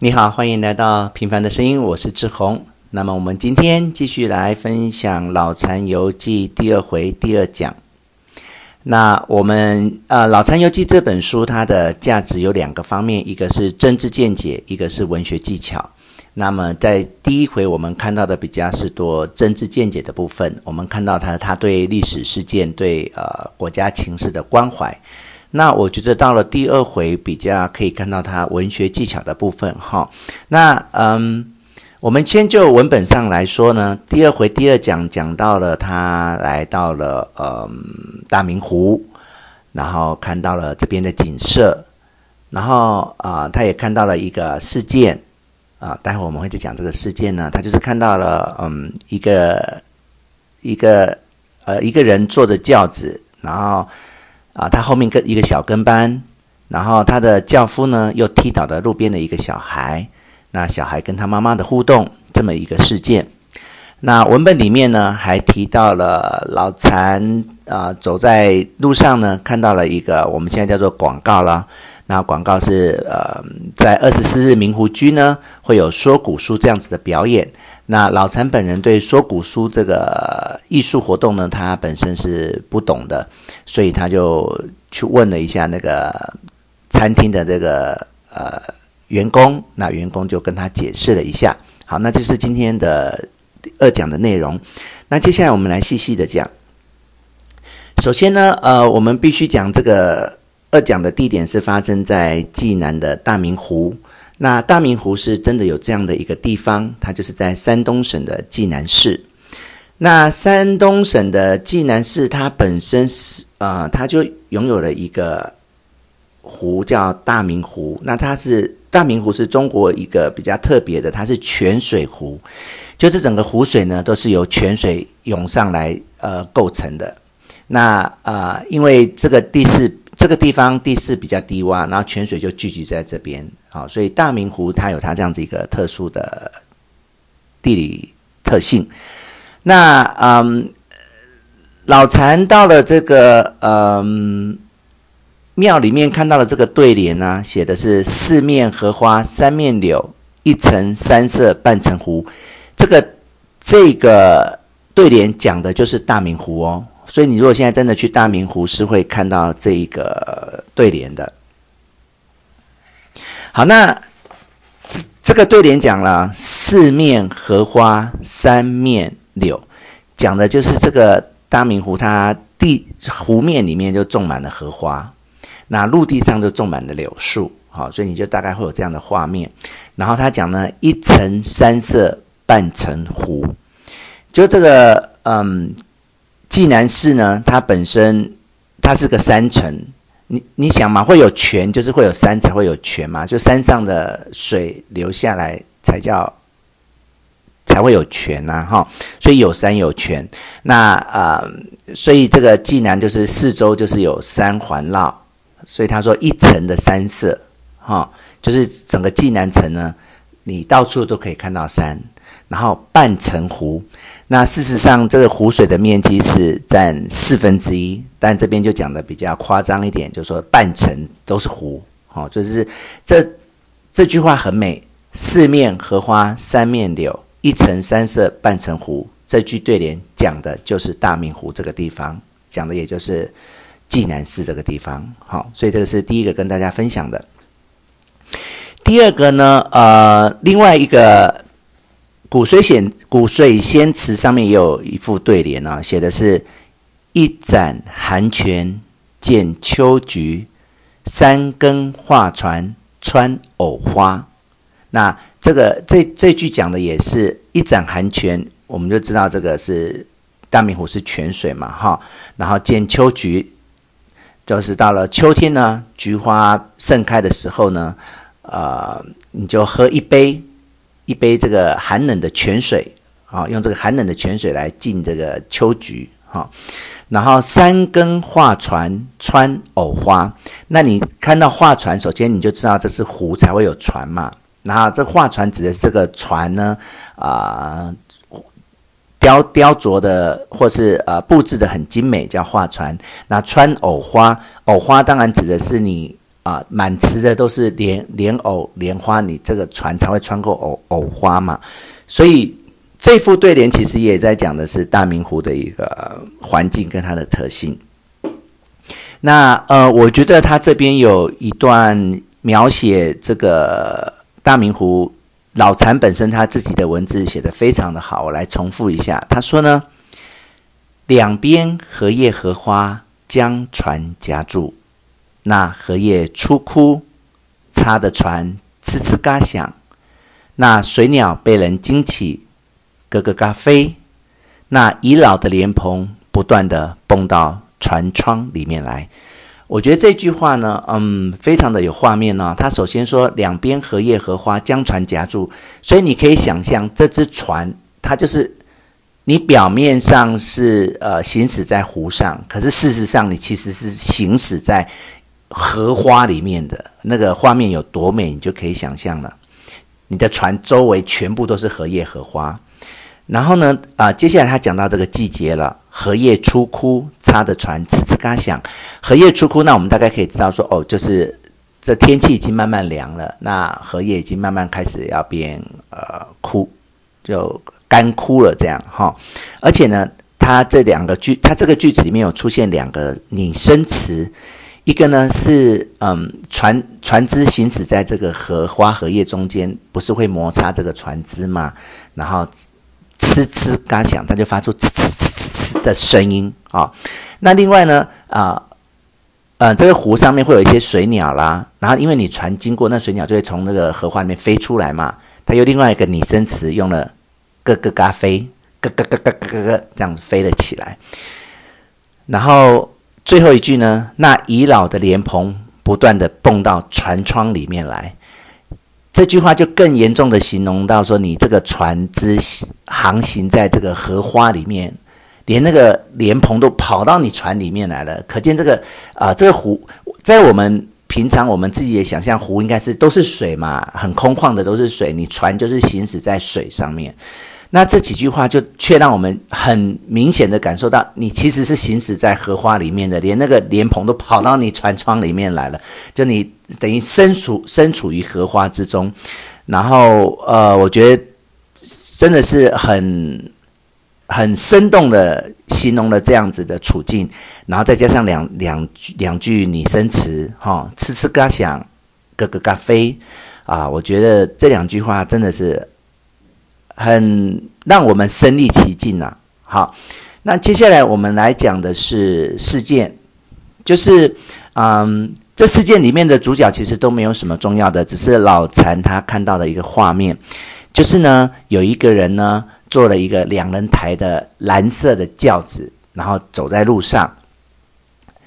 你好，欢迎来到《平凡的声音》，我是志宏。那么我们今天继续来分享《老残游记》第二回第二讲。那我们《老残游记》这本书它的价值有两个方面，一个是政治见解，一个是文学技巧。那么在第一回我们看到的比较是多政治见解的部分，我们看到他对历史事件、对国家情势的关怀。那我觉得到了第二回比较可以看到它文学技巧的部分哈。那我们先就文本上来说呢，第二回第二讲讲到了他来到了大明湖，然后看到了这边的景色，然后他也看到了一个事件待会我们会再讲这个事件呢，他就是看到了一个人坐着轿子，然后他后面一个小跟班，然后他的轿夫呢又踢倒了路边的一个小孩，那小孩跟他妈妈的互动，这么一个事件。那文本里面呢还提到了老残走在路上呢看到了一个我们现在叫做广告啦，那广告是在24日明湖居呢会有说古书这样子的表演。那老残本人对说古书这个艺术活动呢，他本身是不懂的，所以他就去问了一下那个餐厅的这个员工，那员工就跟他解释了一下。好，那这是今天的二讲的内容。那接下来我们来细细的讲。首先呢，我们必须讲这个二讲的地点是发生在济南的大明湖。那大明湖是真的有这样的一个地方，它就是在山东省的济南市。那山东省的济南市它本身是它就拥有了一个湖叫大明湖。那它是大明湖是中国一个比较特别的，它是泉水湖，就是整个湖水呢都是由泉水涌上来构成的。那因为这个地方地势比较低洼，然后泉水就聚集在这边，所以大明湖它有它这样子一个特殊的地理特性。那老残到了这个庙里面看到了这个对联啊，写的是四面荷花三面柳，一层山色半层湖。这个对联讲的就是大明湖哦。所以你如果现在真的去大明湖是会看到这一个对联的。好，那这个对联讲了四面荷花三面柳，讲的就是这个大明湖它湖面里面就种满了荷花，那陆地上就种满了柳树。好，所以你就大概会有这样的画面。然后他讲呢，一层山色半层湖，就这个济南市呢，它本身它是个山城，你想嘛，会有泉，就是会有山才会有泉嘛，就山上的水流下来才会有泉啊齁，所以有山有泉。那所以这个济南就是四周就是有山环绕，所以他说一层的山色齁，就是整个济南城呢，你到处都可以看到山。然后半层湖，那事实上这个湖水的面积是占1/4，但这边就讲的比较夸张一点，就说半层都是湖，就是这句话很美，四面荷花三面柳，一层山色半层湖，这句对联讲的就是大明湖这个地方，讲的也就是济南市这个地方。好，所以这个是第一个跟大家分享的。第二个呢，另外一个古水仙祠上面也有一副对联啊，写的是一盏寒泉见秋菊，三更画船穿藕花。那这句讲的也是一盏寒泉，我们就知道这个是大明湖是泉水嘛齁，然后见秋菊，就是到了秋天呢，菊花盛开的时候呢，你就喝一杯这个寒冷的泉水，用这个寒冷的泉水来浸这个秋菊。然后三更画船穿藕花，那你看到画船，首先你就知道这是湖才会有船嘛，然后这画船指的是这个船呢雕琢的或是布置的很精美，叫画船。那穿藕花，藕花当然指的是你满池的都是莲藕、莲花，你这个船才会穿过藕花嘛。所以这副对联其实也在讲的是大明湖的一个环境跟它的特性。那我觉得他这边有一段描写这个大明湖，老残本身他自己的文字写得非常的好，我来重复一下。他说呢，两边荷叶荷花将船夹住，那荷叶出枯，擦的船呲呲嘎响；那水鸟被人惊起，咯咯嘎飞；那已老的莲蓬不断的蹦到船窗里面来。我觉得这句话呢，非常的有画面哦。他首先说两边荷叶荷花将船夹住，所以你可以想象这只船，它就是你表面上是行驶在湖上，可是事实上你其实是行驶在荷花里面的，那个画面有多美，你就可以想象了。你的船周围全部都是荷叶荷花。然后呢，接下来他讲到这个季节了，荷叶出枯，擦的船呲呲嘎响。荷叶出枯，那我们大概可以知道说，就是这天气已经慢慢凉了，那荷叶已经慢慢开始要变枯，就干枯了这样哈。而且呢，他这个句子里面有出现两个拟声词，一个呢是船只行驶在这个荷花荷叶中间，不是会摩擦这个船只嘛，然后呲呲嘎响，它就发出呲呲呲呲的声音。那另外呢，这个湖上面会有一些水鸟啦，然后因为你船经过，那水鸟就会从那个荷花里面飞出来嘛。它有另外一个拟声词，用了咯咯嘎飞，咯咯咯咯咯咯这样飞了起来。然后最后一句呢，那已老的莲蓬不断的蹦到船窗里面来。这句话就更严重的形容到说，你这个船只航行在这个荷花里面，连那个莲蓬都跑到你船里面来了。可见这个湖，在我们平常我们自己也想象，湖应该是都是水嘛，很空旷的都是水，你船就是行驶在水上面。那这几句话就却让我们很明显的感受到，你其实是行驶在荷花里面的，连那个莲蓬都跑到你船窗里面来了，就你等于身处于荷花之中。然后我觉得真的是很生动的形容了这样子的处境，然后再加上两句拟声词哈，呲呲嘎响，咯咯嘎飞啊，我觉得这两句话真的是很让我们身临其境啊。好，那接下来我们来讲的是事件，就是这事件里面的主角其实都没有什么重要的，只是老残他看到的一个画面，就是呢，有一个人呢做了一个2人抬的蓝色的轿子，然后走在路上。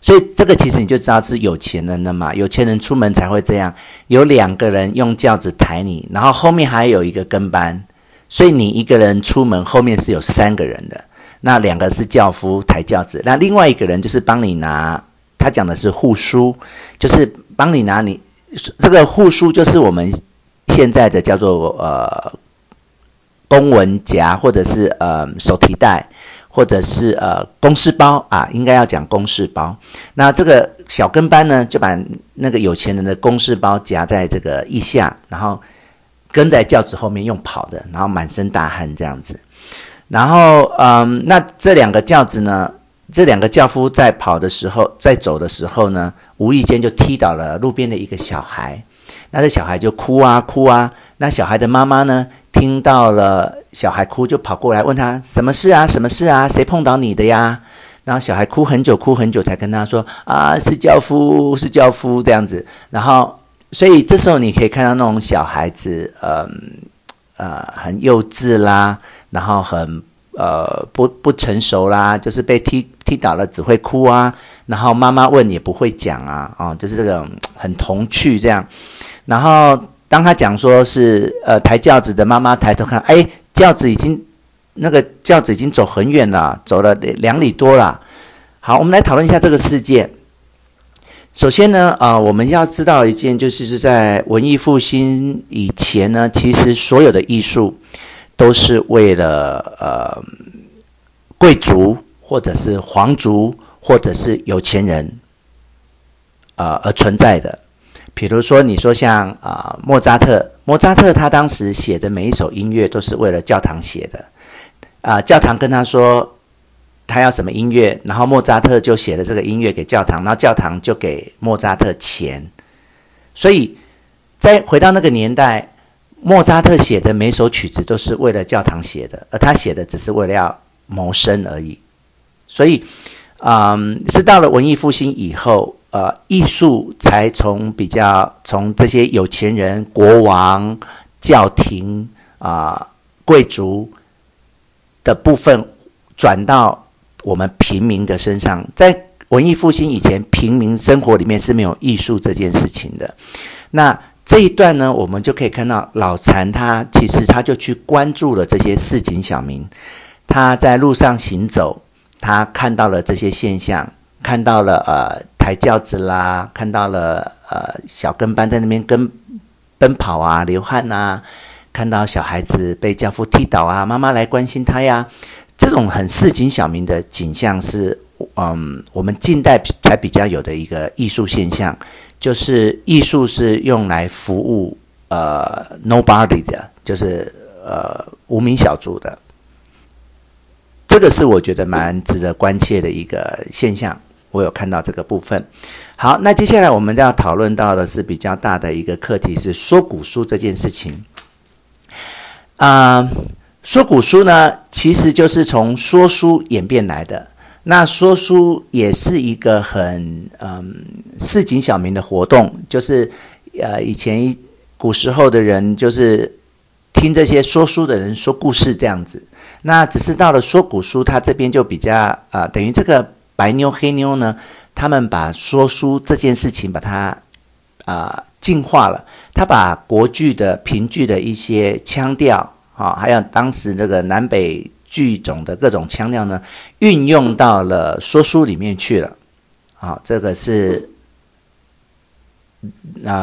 所以这个其实你就知道是有钱人了嘛，有钱人出门才会这样，有2个人用轿子抬你，然后后面还有一个跟班，所以你一个人出门，后面是有3个人的，那2个是轿夫抬轿子，那另外一个人就是帮你拿。他讲的是户枢，就是帮你拿你这个户枢，就是我们现在的叫做公文夹，或者是手提袋，或者是公事包啊，应该要讲公事包。那这个小跟班呢，就把那个有钱人的公事包夹在这个腋下，然后跟在轿子后面用跑的，然后满身大汗这样子。然后那这两个轿子呢？这两个轿夫在走的时候呢，无意间就踢倒了路边的一个小孩，那这小孩就哭啊哭啊，那小孩的妈妈呢，听到了小孩哭，就跑过来问他什么事啊什么事啊，谁碰倒你的呀？然后小孩哭很久才跟他说啊，是轿夫这样子。然后所以这时候你可以看到那种小孩子很幼稚啦，然后很不成熟啦，就是被踢倒了只会哭啊，然后妈妈问也不会讲啊，就是这种很童趣这样。然后当他讲说是抬轿子的妈妈抬头看，轿子已经走很远了，走了2里多了。好，我们来讨论一下这个事件。首先呢，我们要知道一件，就是在文艺复兴以前呢，其实所有的艺术都是为了贵族或者是皇族或者是有钱人而存在的。比如说你说像莫扎特他当时写的每一首音乐都是为了教堂写的，教堂跟他说他要什么音乐，然后莫扎特就写了这个音乐给教堂，然后教堂就给莫扎特钱。所以再回到那个年代，莫扎特写的每首曲子都是为了教堂写的，而他写的只是为了要谋生而已。所以是到了文艺复兴以后，艺术才从这些有钱人、国王、教廷贵族的部分转到我们平民的身上。在文艺复兴以前，平民生活里面是没有艺术这件事情的。那这一段呢，我们就可以看到老禅他其实他就去关注了这些市井小民，他在路上行走，他看到了这些现象，看到了抬轿子啦，看到了小跟班在那边奔跑啊、流汗啊，看到小孩子被教父踢倒啊，妈妈来关心他呀。这种很市井小民的景象是我们近代才比较有的一个艺术现象，就是艺术是用来服务nobody 的，就是无名小卒的。这个是我觉得蛮值得关切的一个现象，我有看到这个部分。好，那接下来我们要讨论到的是比较大的一个课题，是说古书这件事情。说古书呢，其实就是从说书演变来的。那说书也是一个很市井小民的活动，就是以前古时候的人就是听这些说书的人说故事这样子。那只是到了说古书，他这边就比较等于这个白妞黑妞呢，他们把说书这件事情把它进化了。他把国剧的评剧的一些腔调还有当时这个南北剧种的各种腔调呢，运用到了说书里面去了。这个是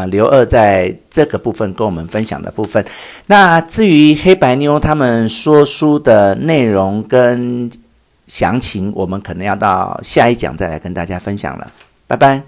刘二在这个部分跟我们分享的部分。那至于黑白妞他们说书的内容跟详情，我们可能要到下一讲再来跟大家分享了。拜拜。